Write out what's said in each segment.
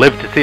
Live to see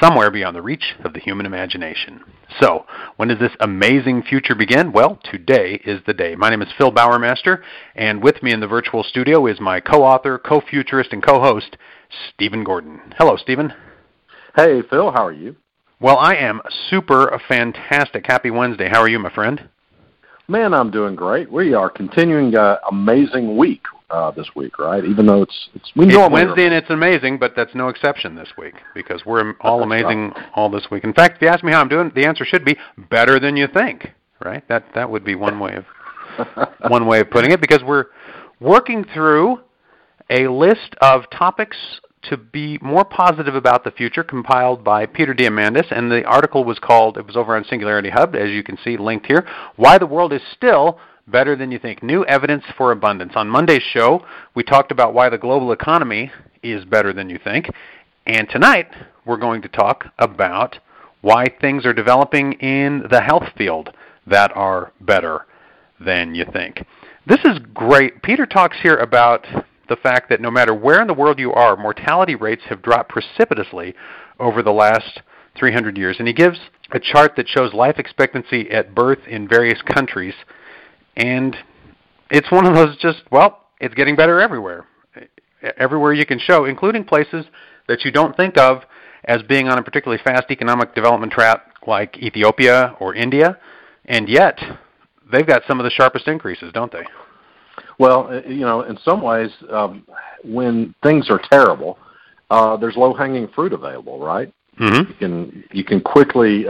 somewhere beyond the reach of the human imagination. So, when does this amazing future begin? Well, today is the day. My name is Phil Bowermaster, and with me in the virtual studio is my co-author, co-futurist, and co-host, Stephen Gordon. Hello, Stephen. Hey, Phil. How are you? Well, I am super fantastic. Happy Wednesday. How are you, my friend? Man, I'm doing great. We are continuing an amazing week this week, right? Even though it's Wednesday and it's amazing, but that's no exception this week because we're all amazing all this week. In fact, if you ask me how I'm doing, the answer should be better than you think, right? That would be one way of putting it because we're working through a list of topics to be more positive about the future, compiled by Peter Diamandis, and the article was called, it was over on Singularity Hub, as you can see linked here, Why the World is Still Better Than You Think, New Evidence for Abundance. On Monday's show, we talked about why the global economy is better than you think, and tonight we're going to talk about why things are developing in the health field that are better than you think. This is great. Peter talks here about the fact that no matter where in the world you are, mortality rates have dropped precipitously over the last 300 years. And he gives a chart that shows life expectancy at birth in various countries. And it's one of those just, well, it's getting better everywhere. Everywhere you can show, including places that you don't think of as being on a particularly fast economic development track like Ethiopia or India. And yet, they've got some of the sharpest increases, don't they? Well, you know, in some ways, when things are terrible, there's low-hanging fruit available, right? Mm-hmm. You can quickly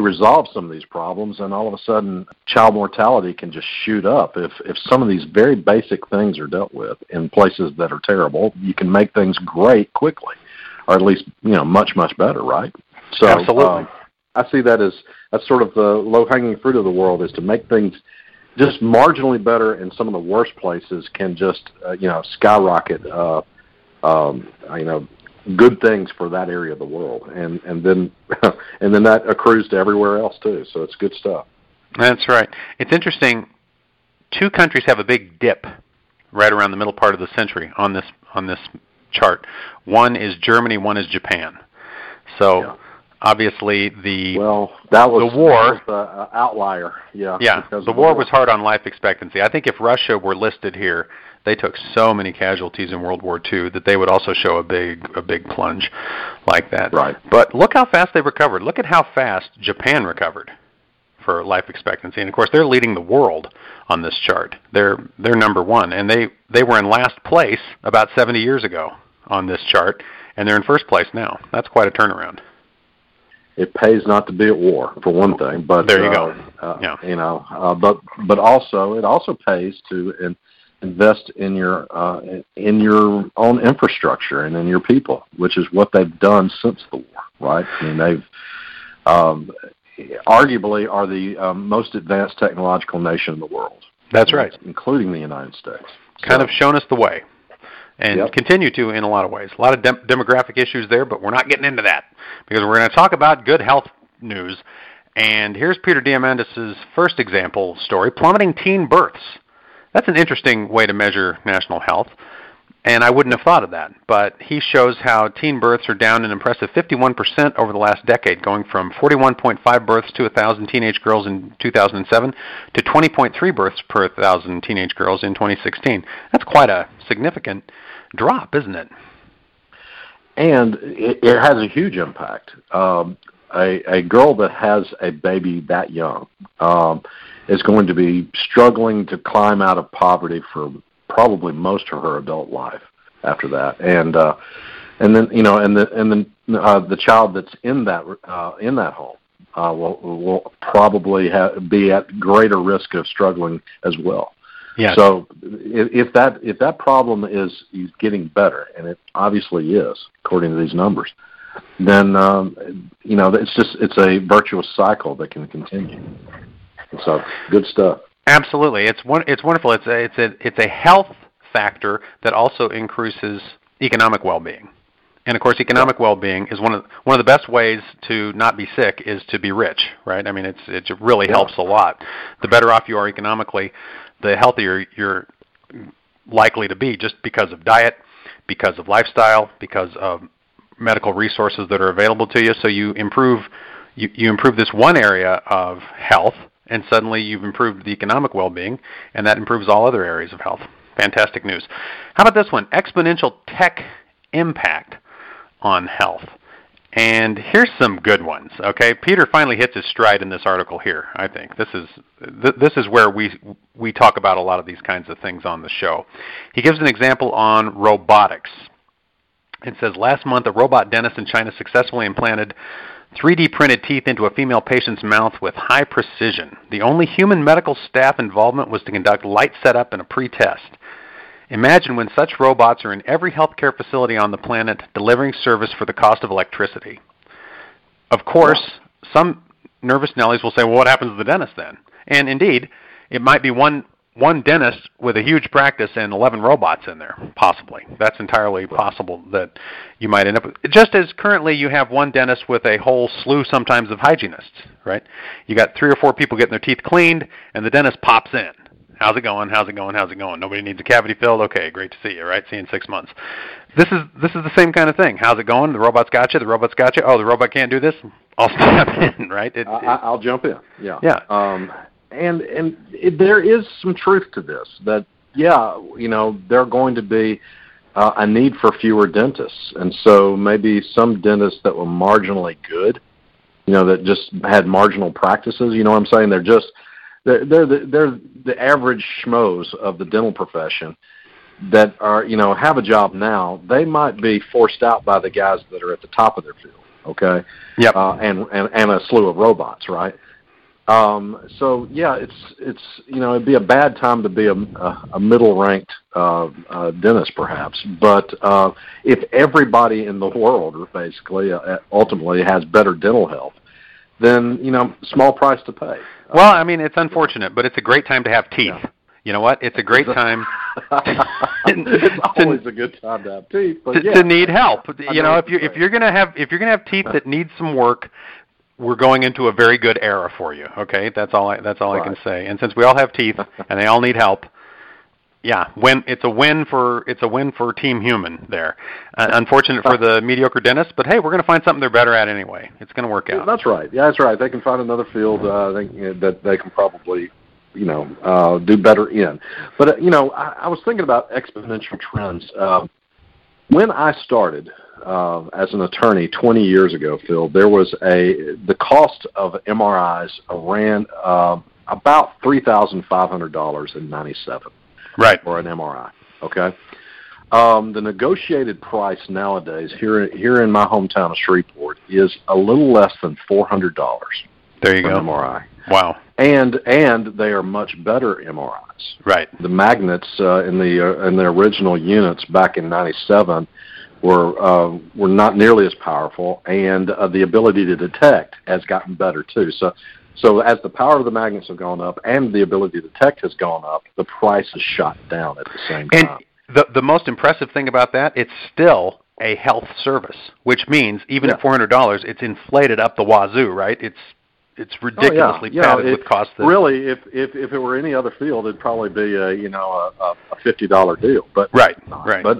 resolve some of these problems, and all of a sudden, child mortality can just shoot up if some of these very basic things are dealt with in places that are terrible. You can make things great quickly, or at least much better, right? So, absolutely, I see that as that's sort of the low-hanging fruit of the world is to make things just marginally better in some of the worst places can just, skyrocket, good things for that area of the world. And then that accrues to everywhere else, too. So it's good stuff. That's right. It's interesting. Two countries have a big dip right around the middle part of the century on this chart. One is Germany, one is Japan. So yeah. Obviously, the war was an outlier. Yeah. The war was hard on life expectancy. I think if Russia were listed here, they took so many casualties in World War II that they would also show a big plunge like that. Right. But look how fast they recovered. Look at how fast Japan recovered for life expectancy, and of course they're leading the world on this chart. They're number one, and they were in last place about 70 years ago on this chart, and they're in first place now. That's quite a turnaround. It pays not to be at war, for one thing, but there you go. But also it also pays to invest in your own infrastructure and in your people, which is what they've done since the war, right? I mean, they've arguably are the most advanced technological nation in the world. That's right, including the United States. Kind of shown us the way, and continue to in a lot of ways. A lot of demographic issues there, but we're not getting into that because we're going to talk about good health news. And here's Peter Diamandis' first example story, plummeting teen births. That's an interesting way to measure national health, and I wouldn't have thought of that. But he shows how teen births are down an impressive 51% over the last decade, going from 41.5 births to 1,000 teenage girls in 2007 to 20.3 births per 1,000 teenage girls in 2016. That's quite a significant drop, isn't it? And it has a huge impact. A girl that has a baby that young is going to be struggling to climb out of poverty for probably most of her adult life after that, and then the child that's in that home will probably be at greater risk of struggling as well. Yeah. So if that problem is getting better, and it obviously is according to these numbers, then it's a virtuous cycle that can continue. So, good stuff. Absolutely, it's wonderful. It's a health factor that also increases economic well-being, and of course, economic well-being is one of the best ways to not be sick is to be rich, right? I mean, it really helps a lot. The better off you are economically, the healthier you're likely to be, just because of diet, because of lifestyle, because of medical resources that are available to you. So you improve this one area of health, and suddenly you've improved the economic well-being, and that improves all other areas of health. Fantastic news. How about this one? Exponential tech impact on health. And here's some good ones. Okay, Peter finally hits his stride in this article here. I think this is where we talk about a lot of these kinds of things on the show. He gives an example on robotics. It says, last month, a robot dentist in China successfully implanted 3D printed teeth into a female patient's mouth with high precision. The only human medical staff involvement was to conduct light setup and a pre-test. Imagine when such robots are in every healthcare facility on the planet, delivering service for the cost of electricity. Of course, some nervous Nellies will say, well, what happens to the dentist then? And indeed, it might be one dentist with a huge practice and 11 robots in there, possibly. That's entirely possible that you might end up with. Just as currently you have one dentist with a whole slew sometimes of hygienists, right? You got 3 or 4 people getting their teeth cleaned, and the dentist pops in. How's it going? How's it going? How's it going? Nobody needs a cavity filled? Okay, great to see you, right? See you in 6 months. This is the same kind of thing. How's it going? The robot's got you. The robot's got you. Oh, the robot can't do this? I'll step in, right? I'll jump in, yeah. And there is some truth to this, that, they're going to be a need for fewer dentists. And so maybe some dentists that were marginally good, that just had marginal practices, you know what I'm saying? They're the average schmoes of the dental profession that are, have a job now. They might be forced out by the guys that are at the top of their field, okay? Yep. And a slew of robots, right? It's it'd be a bad time to be a middle-ranked dentist, perhaps. But if everybody in the world, basically, ultimately has better dental health, then small price to pay. Well, I mean, it's unfortunate, but it's a great time to have teeth. Yeah. You know what? It's a great time. It's always a good time to have teeth, but to need help. If you're gonna have teeth that need some work, we're going into a very good era for you, okay? That's all right. I can say. And since we all have teeth and they all need help, it's a win for Team Human there. Unfortunate for the mediocre dentist, but hey, we're going to find something they're better at anyway. It's going to work out. That's right. Yeah, that's right. They can find another field that they can probably do better in. But I was thinking about exponential trends. When I started as an attorney 20 years ago, Phil, there was the cost of MRIs ran about $3,500 in 1997, right, for an MRI. Okay, the negotiated price nowadays here in my hometown of Shreveport is a little less than $400. There you go. An MRI. Wow. And they are much better MRIs. Right. The magnets in the original units back in 1997 were not nearly as powerful, and the ability to detect has gotten better too. So as the power of the magnets have gone up and the ability to detect has gone up, the price has shot down at the same time. And the most impressive thing about that, it's still a health service, which means even at $400, it's inflated up the wazoo, right? It's ridiculously padded with cost. Really, if it were any other field, it'd probably be a $50 deal. But right. But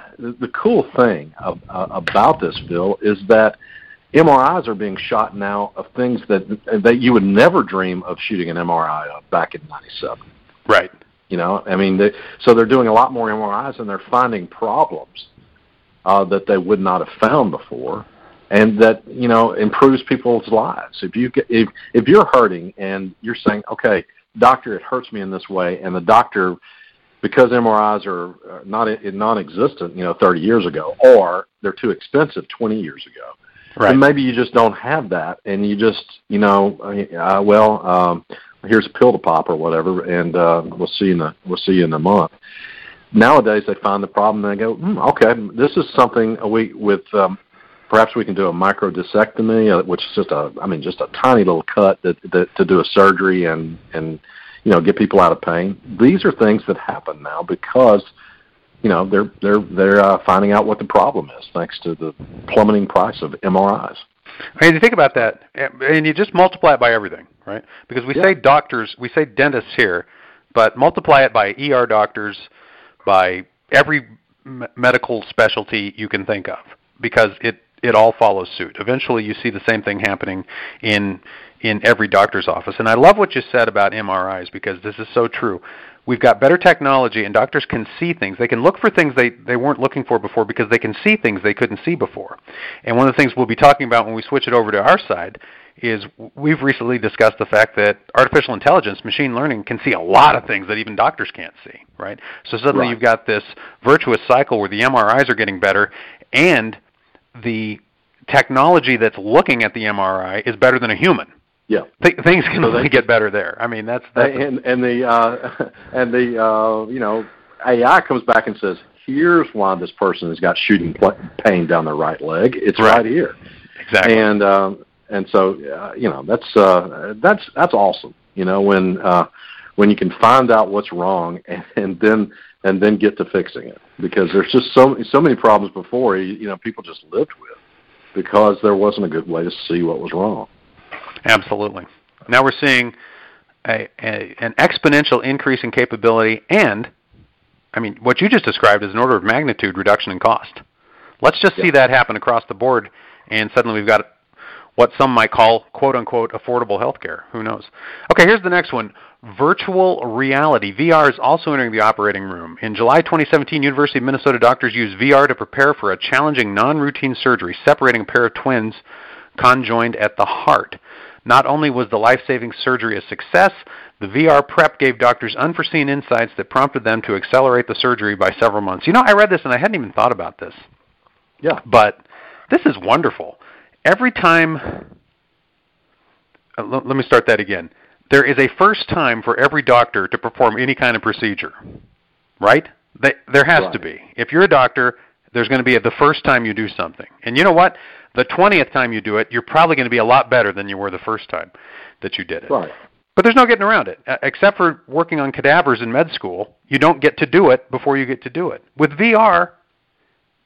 the cool thing about this, Phil, is that MRIs are being shot now of things that you would never dream of shooting an MRI of back in 1997. Right. So they're doing a lot more MRIs, and they're finding problems that they would not have found before, and that improves people's lives. If you're hurting and you're saying, okay, doctor, it hurts me in this way, and the doctor, because MRIs are non-existent, 30 years ago, or they're too expensive 20 years ago, right? And maybe you just don't have that, and you just here's a pill to pop or whatever, and we'll see you in a month. Nowadays, they find the problem and they go, okay, this is something with Perhaps we can do a microdiscectomy, which is just a tiny little cut to do a surgery and get people out of pain. These are things that happen now because they're finding out what the problem is thanks to the plummeting price of MRIs. I mean, you think about that, and you just multiply it by everything, right? Because we say doctors, we say dentists here, but multiply it by ER doctors, by every medical specialty you can think of, because it all follows suit. Eventually, you see the same thing happening in every doctor's office. And I love what you said about MRIs, because this is so true. We've got better technology, and doctors can see things. They can look for things they weren't looking for before because they can see things they couldn't see before. And one of the things we'll be talking about when we switch it over to our side is we've recently discussed the fact that artificial intelligence, machine learning, can see a lot of things that even doctors can't see, right? So suddenly you've got this virtuous cycle where the MRIs are getting better and the technology that's looking at the MRI is better than a human. Yeah, things can only get better there. I mean, that's AI comes back and says, here's why this person has got shooting pain down their right leg. It's right here, exactly. And so that's awesome. You know, when you can find out what's wrong and then get to fixing it, because there's just so many problems before people just lived with because there wasn't a good way to see what was wrong. Absolutely. Now we're seeing an exponential increase in capability, and, I mean, what you just described is an order of magnitude reduction in cost. Let's just see that happen across the board, and suddenly we've got what some might call, quote-unquote, affordable healthcare. Who knows? Okay, here's the next one. Virtual reality. VR is also entering the operating room. In July 2017, University of Minnesota doctors used VR to prepare for a challenging non-routine surgery, separating a pair of twins conjoined at the heart. Not only was the life-saving surgery a success, the VR prep gave doctors unforeseen insights that prompted them to accelerate the surgery by several months. You know, I read this and I hadn't even thought about this. Yeah. But this is wonderful. Every time, let me start that again. There is a first time for every doctor to perform any kind of procedure, right? There has to be. If you're a doctor, there's going to be the first time you do something. And you know what? The 20th time you do it, you're probably going to be a lot better than you were the first time that you did it. Right. But there's no getting around it. Except for working on cadavers in med school, you don't get to do it before you get to do it. With VR,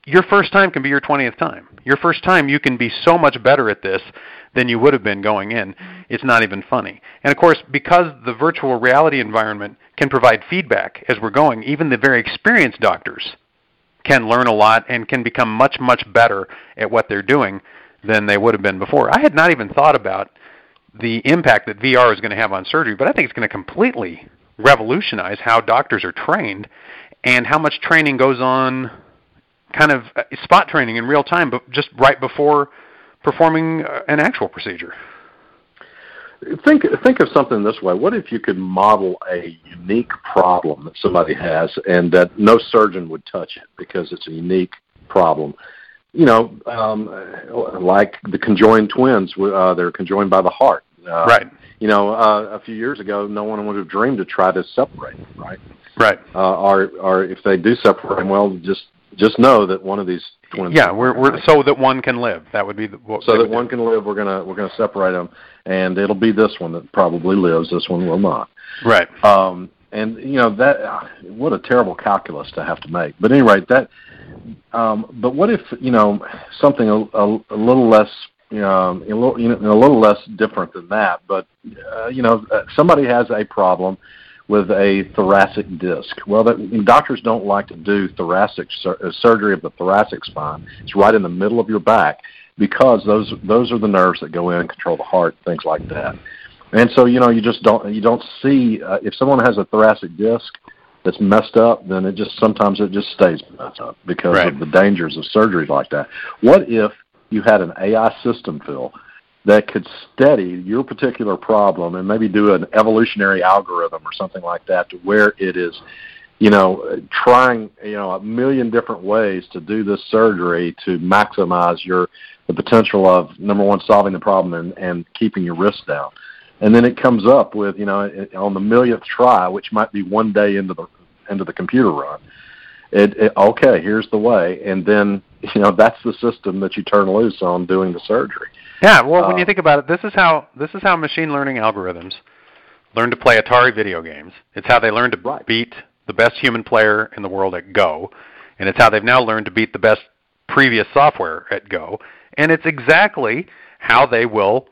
your first time can be your 20th time. Your first time, you can be so much better at this than you would have been going in. It's not even funny. And, of course, because the virtual reality environment can provide feedback as we're going, even the very experienced doctors can learn a lot and can become much, much better at what they're doing than they would have been before. I had not even thought about the impact that VR is going to have on surgery, but I think it's going to completely revolutionize how doctors are trained and how much training goes on, kind of spot training in real time, but just right before performing an actual procedure. Think of something this way. What if you could model a unique problem that somebody has and that no surgeon would touch it because it's a unique problem? You know, like the conjoined twins, they're conjoined by the heart. Right. You know, a few years ago, no one would have dreamed to try to separate them, right? Right. Or if they do separate them, well, just know that one of these twins. Yeah, we're so that one can live. That would be so that one can live. We're gonna separate them, and it'll be this one that probably lives. This one will not. Right. And you know that what a terrible calculus to have to make. But anyway, that. But what if something a little less a little less different than that? But somebody has a problem with a thoracic disc. Well, doctors don't like to do thoracic surgery of the thoracic spine. It's right in the middle of your back because those are the nerves that go in and control the heart, things like that. And so you don't see if someone has a thoracic disc that's messed up, then it just sometimes stays messed up because of the dangers of surgeries like that. What if you had an AI system, Phil, that could steady your particular problem and maybe do an evolutionary algorithm or something like that to where it is, trying, a million different ways to do this surgery to maximize the potential of, number one, solving the problem and keeping your risk down. And then it comes up with, on the millionth try, which might be one day into the computer run, Okay, here's the way, and then that's the system that you turn loose on doing the surgery. Yeah, well, when you think about it, this is how machine learning algorithms learn to play Atari video games. It's how they learn to beat the best human player in the world at Go, and it's how they've now learned to beat the best previous software at Go, and it's exactly how they will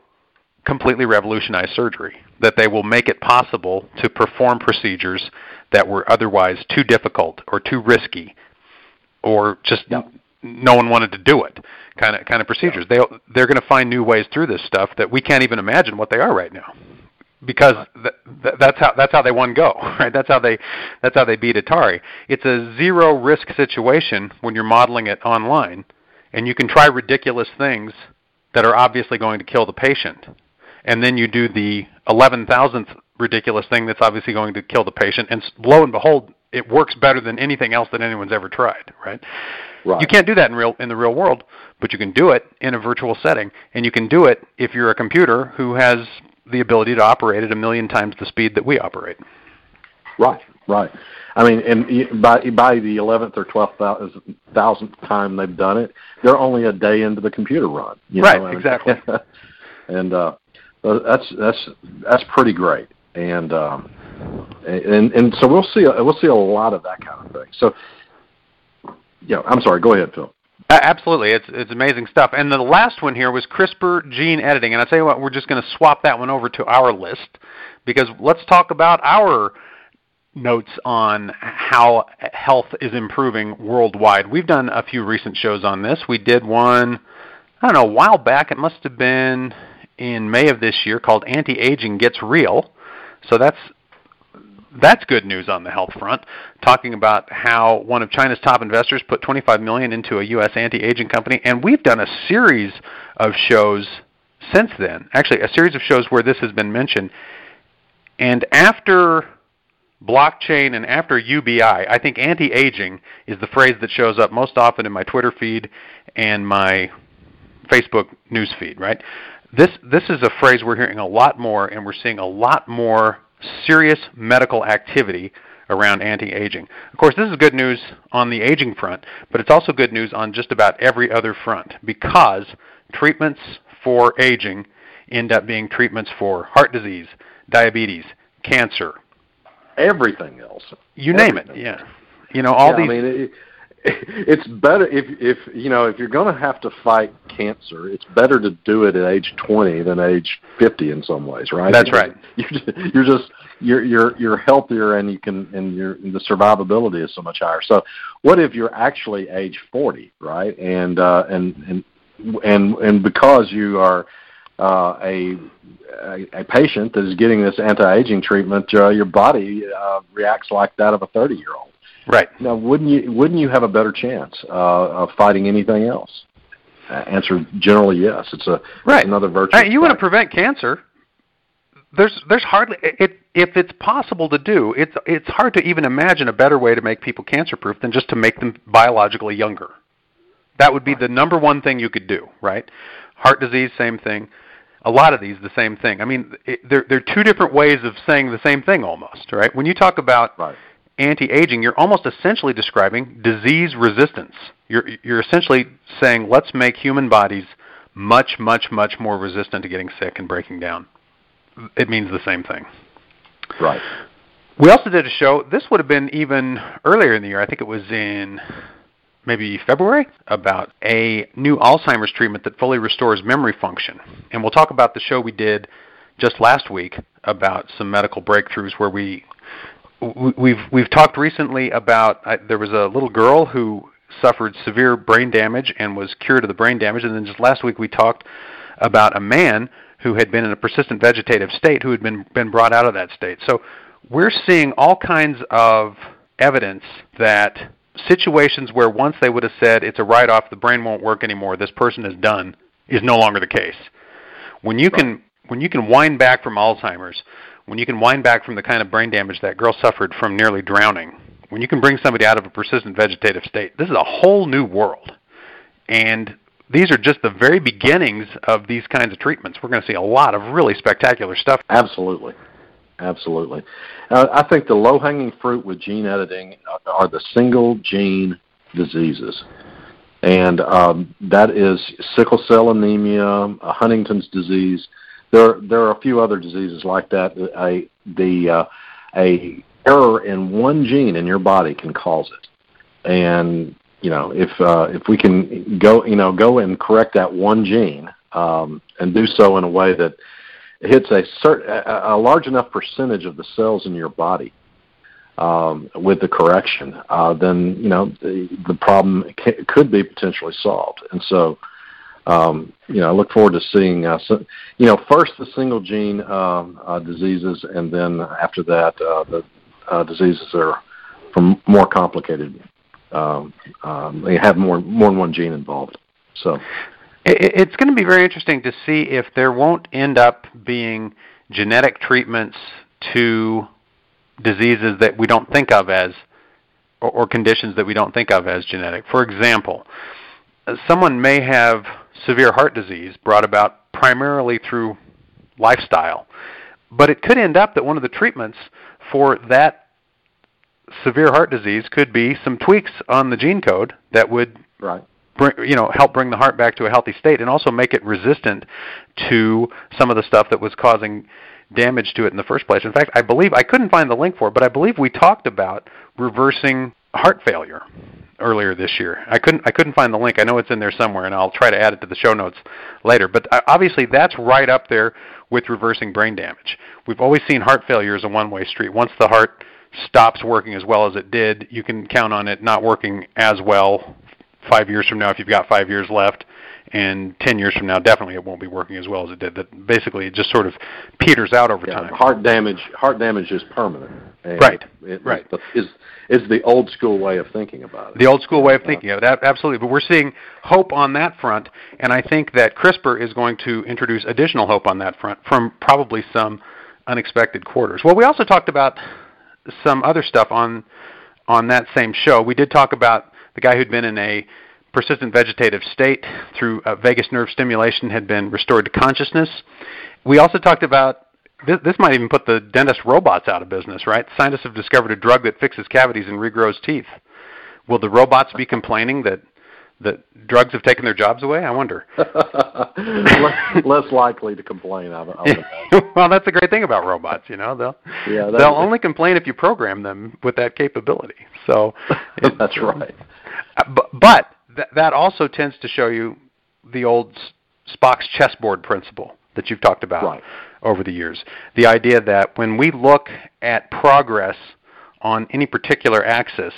completely revolutionize surgery, that they will make it possible to perform procedures that were otherwise too difficult or too risky or just no one wanted to do it kind of procedures. Yeah. They're going to find new ways through this stuff that we can't even imagine what they are right now, because that's how they won Go, right? That's how they beat Atari. It's a zero risk situation when you're modeling it online, and you can try ridiculous things that are obviously going to kill the patient, and then you do the 11,000th ridiculous thing that's obviously going to kill the patient, and lo and behold, it works better than anything else that anyone's ever tried, right? Right. You can't do that in the real world, but you can do it in a virtual setting, and you can do it if you're a computer who has the ability to operate at 1,000,000 times the speed that we operate. Right, right. I mean, and by the 11th or 12,000th time they've done it, they're only a day into the computer run. Right, exactly. And that's pretty great. And so we'll see a lot of that kind of thing. So, I'm sorry. Go ahead, Phil. Absolutely, it's amazing stuff. And the last one here was CRISPR gene editing. And I tell you what, we're just going to swap that one over to our list, because let's talk about our notes on how health is improving worldwide. We've done a few recent shows on this. We did one, I don't know, a while back. It must have been in May of this year, called Anti-Aging Gets Real. So that's good news on the health front, talking about how one of China's top investors put $25 million into a U.S. anti-aging company. And we've done a series of shows since then, actually a series of shows where this has been mentioned. And after blockchain and after UBI, I think anti-aging is the phrase that shows up most often in my Twitter feed and my Facebook news feed, right? This is a phrase we're hearing a lot more, and we're seeing a lot more serious medical activity around anti-aging. Of course, this is good news on the aging front, but it's also good news on just about every other front, because treatments for aging end up being treatments for heart disease, diabetes, cancer. Everything else. You name it, yeah. All these... I mean, it's better if you're going to have to fight cancer, it's better to do it at age 20 than age 50 in some ways, right? That's right. You're healthier, and the survivability is so much higher. So what if you're actually age 40, right? And because you are a patient that is getting this anti-aging treatment, your body reacts like that of a 30-year-old. Right. Now, wouldn't you have a better chance of fighting anything else? Answer generally yes. It's another virtue. Right. You want to prevent cancer. There's hardly if it's possible to do. It's hard to even imagine a better way to make people cancer-proof than just to make them biologically younger. That would be the number one thing you could do, right? Heart disease, same thing. A lot of these, the same thing. I mean, they're two different ways of saying the same thing almost, right? When you talk about anti-aging, you're almost essentially describing disease resistance. You're essentially saying, let's make human bodies much, much, much more resistant to getting sick and breaking down. It means the same thing. Right. We also did a show, this would have been even earlier in the year, I think it was in maybe February, about a new Alzheimer's treatment that fully restores memory function. And we'll talk about the show we did just last week about some medical breakthroughs where we've talked recently about there was a little girl who suffered severe brain damage and was cured of the brain damage, and then just last week we talked about a man who had been in a persistent vegetative state who had been brought out of that state. So we're seeing all kinds of evidence that situations where once they would have said it's a write-off, the brain won't work anymore, this person is done, is no longer the case. When you can wind back from Alzheimer's, when you can wind back from the kind of brain damage that girl suffered from nearly drowning, when you can bring somebody out of a persistent vegetative state, this is a whole new world. And these are just the very beginnings of these kinds of treatments. We're going to see a lot of really spectacular stuff. Absolutely. Absolutely. I think the low-hanging fruit with gene editing are the single-gene diseases. And that is sickle cell anemia, Huntington's disease. There are a few other diseases like that. A error in one gene in your body can cause it. And, you know, if we can go and correct that one gene and do so in a way that hits a large enough percentage of the cells in your body with the correction, then you know the problem could be potentially solved. And so, you know, I look forward to seeing, you know, first the single gene diseases, and then after that the diseases that are from more complicated. They have more than one gene involved. So. It's going to be very interesting to see if there won't end up being genetic treatments to diseases that we don't think of as, or conditions that we don't think of as genetic. For example, someone may have severe heart disease brought about primarily through lifestyle, but it could end up that one of the treatments for that severe heart disease could be some tweaks on the gene code that would... Right. Help bring the heart back to a healthy state and also make it resistant to some of the stuff that was causing damage to it in the first place. In fact, I believe, I couldn't find the link for it, but I believe we talked about reversing heart failure earlier this year. I couldn't find the link. I know it's in there somewhere, and I'll try to add it to the show notes later. But obviously that's right up there with reversing brain damage. We've always seen heart failure as a one-way street. Once the heart stops working as well as it did, you can count on it not working as well 5 years from now, if you've got 5 years left, and 10 years from now, definitely it won't be working as well as it did. That basically it just sort of peters out over time. Heart damage is permanent. Right. Right. Is the old school way of thinking about it. The old school way of thinking of it, absolutely. But we're seeing hope on that front, and I think that CRISPR is going to introduce additional hope on that front from probably some unexpected quarters. Well, we also talked about some other stuff on that same show. We did talk about the guy who'd been in a persistent vegetative state through vagus nerve stimulation had been restored to consciousness. We also talked about, this might even put the dentist robots out of business, right? Scientists have discovered a drug that fixes cavities and regrows teeth. Will the robots be complaining that drugs have taken their jobs away? I wonder. Less likely to complain, I would imagine. Well, that's the great thing about robots, you know. They'll only complain if you program them with that capability. So that's right. But that also tends to show you the old Spock's chessboard principle that you've talked about over the years. The idea that when we look at progress on any particular axis,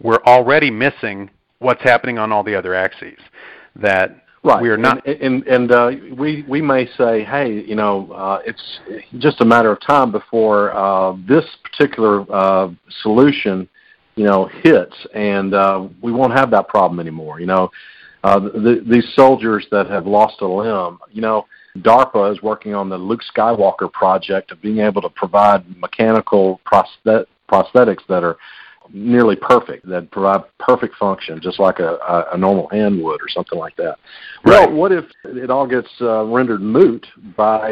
we're already missing what's happening on all the other axes. That right. We are not, and we may say, hey, you know, it's just a matter of time before this particular solution, you know, hits, and we won't have that problem anymore. You know, these soldiers that have lost a limb, you know, DARPA is working on the Luke Skywalker project of being able to provide mechanical prosthetics that are nearly perfect, that provide perfect function, just like a normal hand would or something like that. Well, right. What if it all gets rendered moot by,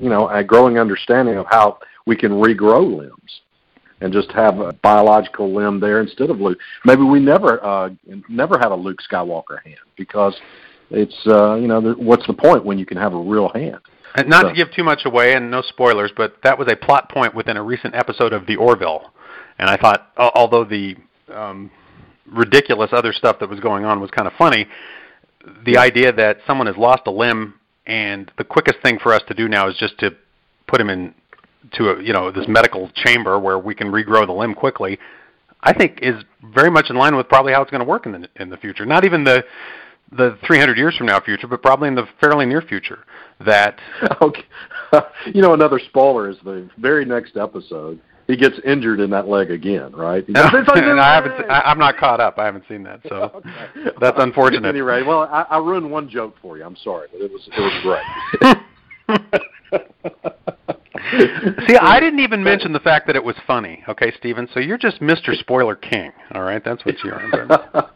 you know, a growing understanding of how we can regrow limbs and just have a biological limb there instead of Luke? Maybe we never had a Luke Skywalker hand because it's, you know, what's the point when you can have a real hand? And not to give too much away and no spoilers, but that was a plot point within a recent episode of The Orville. And I thought, although the ridiculous other stuff that was going on was kind of funny, the idea that someone has lost a limb and the quickest thing for us to do now is just to put him into you know, this medical chamber where we can regrow the limb quickly, I think is very much in line with probably how it's going to work in the future. Not even the 300 years from now future, but probably in the fairly near future. That okay. You know, another spoiler is the very next episode. He gets injured in that leg again, right? I'm not caught up. I haven't seen that, so okay. That's unfortunate. At any rate, well, I ruined one joke for you. I'm sorry, but it was great. See, I didn't even mention the fact that it was funny, okay, Stephen? So you're just Mr. Spoiler King, all right? That's what you are.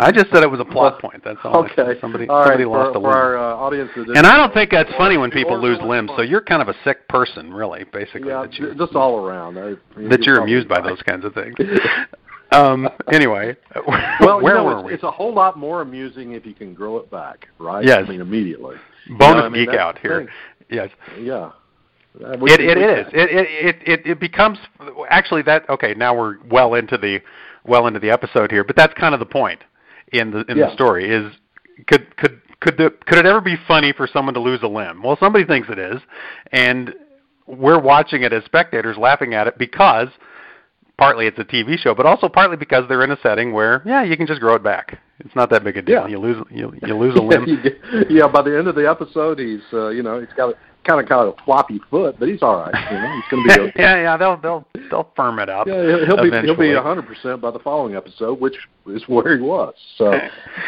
I just said it was a plot point. That's all. Okay. Somebody lost a limb. And I don't think that's funny when people lose limbs, so you're kind of a sick person, really, basically. Yeah, just all around. That you're amused by those kinds of things. Anyway, where were we? It's a whole lot more amusing if you can grow it back, right? Yes. I mean, immediately. Geek out here. Yes. Yeah. It becomes actually that. Okay, now we're well into the episode here, but that's kind of the point in the story. Is could it ever be funny for someone to lose a limb? Well, somebody thinks it is, and we're watching it as spectators, laughing at it because partly it's a TV show, but also partly because they're in a setting where you can just grow it back. It's not that big a deal. Yeah. You lose a limb. Yeah, by the end of the episode, he's he's got kind of a floppy foot, but he's all right. You know, he's going to be okay. They'll firm it up. Yeah, he'll be 100% by the following episode, which is where he was. So,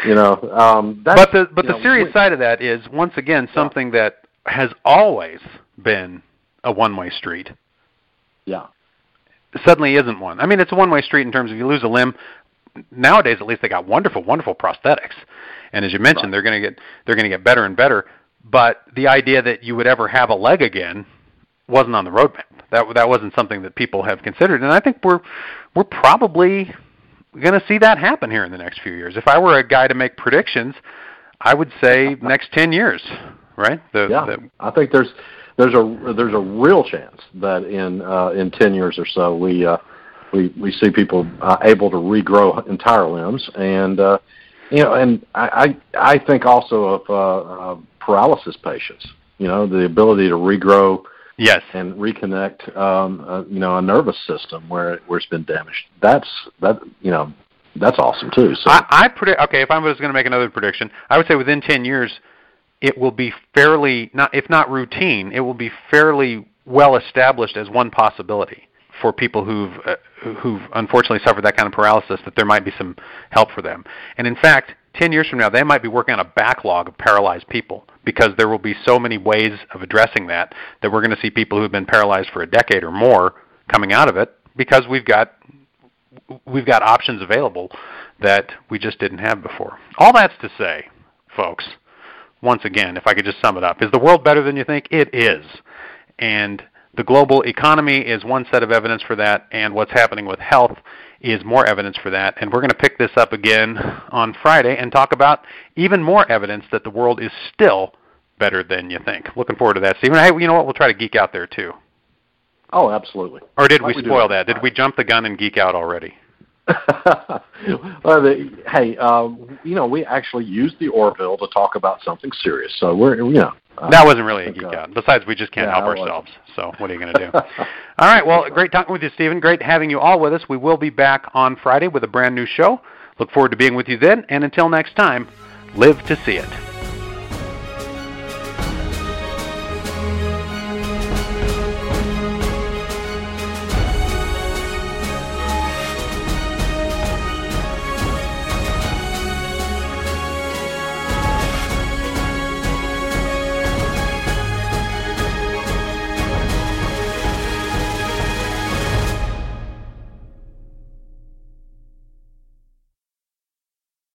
the serious side of that is once again something that has always been a one-way street. Yeah, suddenly isn't one. I mean, it's a one-way street in terms of you lose a limb. Nowadays, at least, they got wonderful, wonderful prosthetics, and as you mentioned, they're going to get better and better. But the idea that you would ever have a leg again wasn't on the roadmap. That wasn't something that people have considered, and I think we're probably going to see that happen here in the next few years. If I were a guy to make predictions, I would say next 10 years, right? I think there's a real chance that in 10 years or so we see people able to regrow entire limbs, and I think also of paralysis patients, the ability to regrow and reconnect, a nervous system where it's been damaged. That's awesome too. So I predict. Okay, if I was going to make another prediction, I would say within 10 years, it will be fairly if not routine, it will be fairly well established as one possibility for people who've unfortunately suffered that kind of paralysis that there might be some help for them. And in fact, 10 years from now, they might be working on a backlog of paralyzed people because there will be so many ways of addressing that we're going to see people who have been paralyzed for a decade or more coming out of it because we've got options available that we just didn't have before. All that's to say, folks, once again, if I could just sum it up, is the world better than you think? It is. And the global economy is one set of evidence for that, and what's happening with health is more evidence for that. And we're going to pick this up again on Friday and talk about even more evidence that the world is still better than you think. Looking forward to that, Stephen. Hey, you know what? We'll try to geek out there, too. Oh, absolutely. Or did we spoil that? Did we jump the gun and geek out already? We actually used the Orville to talk about something serious, so that wasn't really a geek out. Besides, we just can't help ourselves. So what are you going to do? All right. Well, great talking with you, Stephen. Great having you all with us. We will be back on Friday with a brand new show. Look forward to being with you then. And until next time, live to see it.